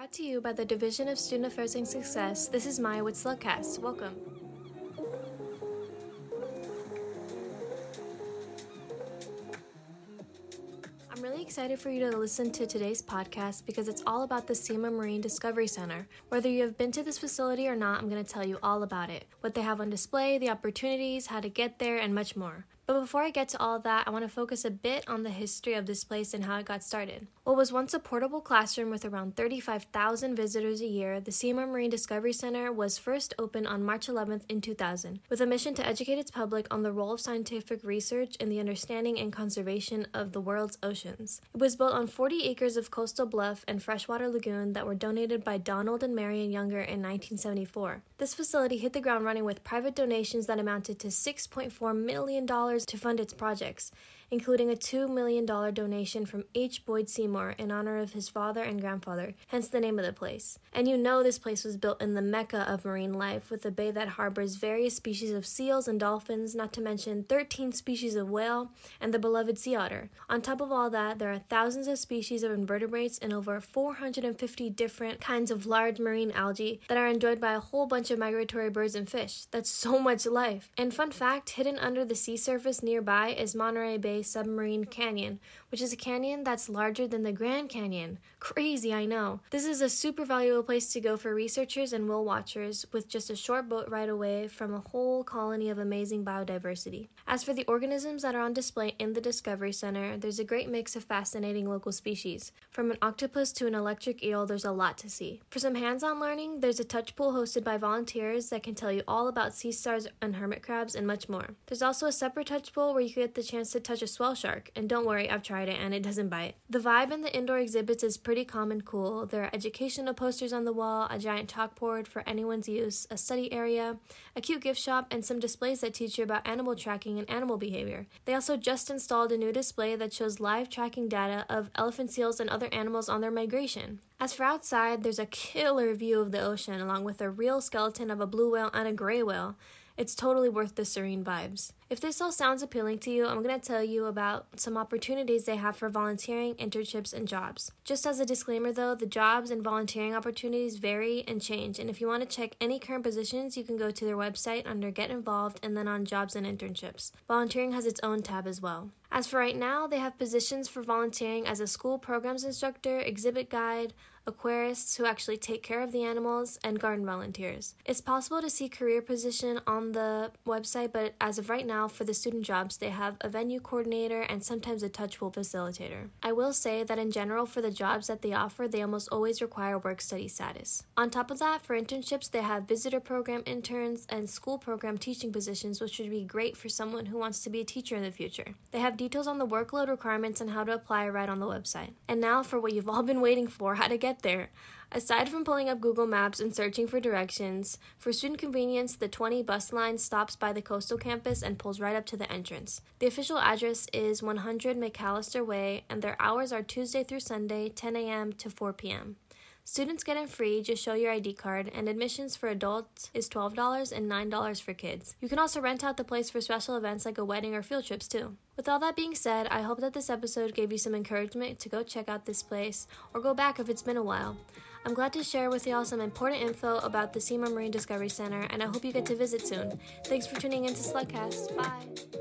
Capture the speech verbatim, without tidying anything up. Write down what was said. Brought to you by the Division of Student Affairs and Success, this is Maya with Slugcast. Welcome. I'm really excited for you to listen to today's podcast because it's all about the Seymour Marine Discovery Center. Whether you have been to this facility or not, I'm going to tell you all about it, what they have on display, the opportunities, how to get there, and much more. But before I get to all that, I want to focus a bit on the history of this place and how it got started. What was once a portable classroom with around thirty-five thousand visitors a year, the Seymour Marine Discovery Center was first opened on March eleventh in two thousand, with a mission to educate its public on the role of scientific research in the understanding and conservation of the world's oceans. It was built on forty acres of coastal bluff and freshwater lagoon that were donated by Donald and Marion Younger in nineteen seventy-four. This facility hit the ground running with private donations that amounted to six point four million dollars to fund its projects, including a two million dollars donation from H. Boyd Seymour in honor of his father and grandfather, hence the name of the place. And you know this place was built in the mecca of marine life, with a bay that harbors various species of seals and dolphins, not to mention thirteen species of whale and the beloved sea otter. On top of all that, there are thousands of species of invertebrates and over four hundred fifty different kinds of large marine algae that are enjoyed by a whole bunch of migratory birds and fish. That's so much life. And fun fact, hidden under the sea surface nearby is Monterey Bay Submarine Canyon, which is a canyon that's larger than the Grand Canyon. Crazy, I know. This is a super valuable place to go for researchers and whale watchers, with just a short boat ride away from a whole colony of amazing biodiversity. As for the organisms that are on display in the Discovery Center, there's a great mix of fascinating local species. From an octopus to an electric eel, there's a lot to see. For some hands-on learning, there's a touch pool hosted by volunteers that can tell you all about sea stars and hermit crabs and much more. There's also a separate touch pool where you get the chance to touch a swell shark, and don't worry, I've tried it and it doesn't bite. The vibe in the indoor exhibits is pretty calm and cool. There are educational posters on the wall, a giant chalkboard for anyone's use, a study area, a cute gift shop, and some displays that teach you about animal tracking and animal behavior. They also just installed a new display that shows live tracking data of elephant seals and other animals on their migration. As for outside, there's a killer view of the ocean, along with a real skeleton of a blue whale and a gray whale. It's totally worth the serene vibes. If this all sounds appealing to you, I'm going to tell you about some opportunities they have for volunteering, internships, and jobs. Just as a disclaimer though, the jobs and volunteering opportunities vary and change, and if you want to check any current positions, you can go to their website under Get Involved and then on Jobs and Internships. Volunteering has its own tab as well. As for right now, they have positions for volunteering as a school programs instructor, exhibit guide, aquarists who actually take care of the animals, and garden volunteers. It's possible to see career position on the website, but as of right now, for the student jobs, they have a venue coordinator and sometimes a touch pool facilitator. I will say that in general, for the jobs that they offer, they almost always require work-study status. On top of that, for internships, they have visitor program interns and school program teaching positions, which would be great for someone who wants to be a teacher in the future. They have details on the workload requirements and how to apply right on the website. And now for what you've all been waiting for, how to get there. Aside from pulling up Google Maps and searching for directions, for student convenience, the twenty bus line stops by the coastal campus and pulls right up to the entrance. The official address is one hundred McAllister Way, and their hours are Tuesday through Sunday, ten a.m. to four p.m. Students get in free, just show your I D card, and admissions for adults is twelve dollars and nine dollars for kids. You can also rent out the place for special events like a wedding or field trips too. With all that being said, I hope that this episode gave you some encouragement to go check out this place, or go back if it's been a while. I'm glad to share with y'all some important info about the Seymour Marine Discovery Center, and I hope you get to visit soon. Thanks for tuning in to Slugcast. Bye!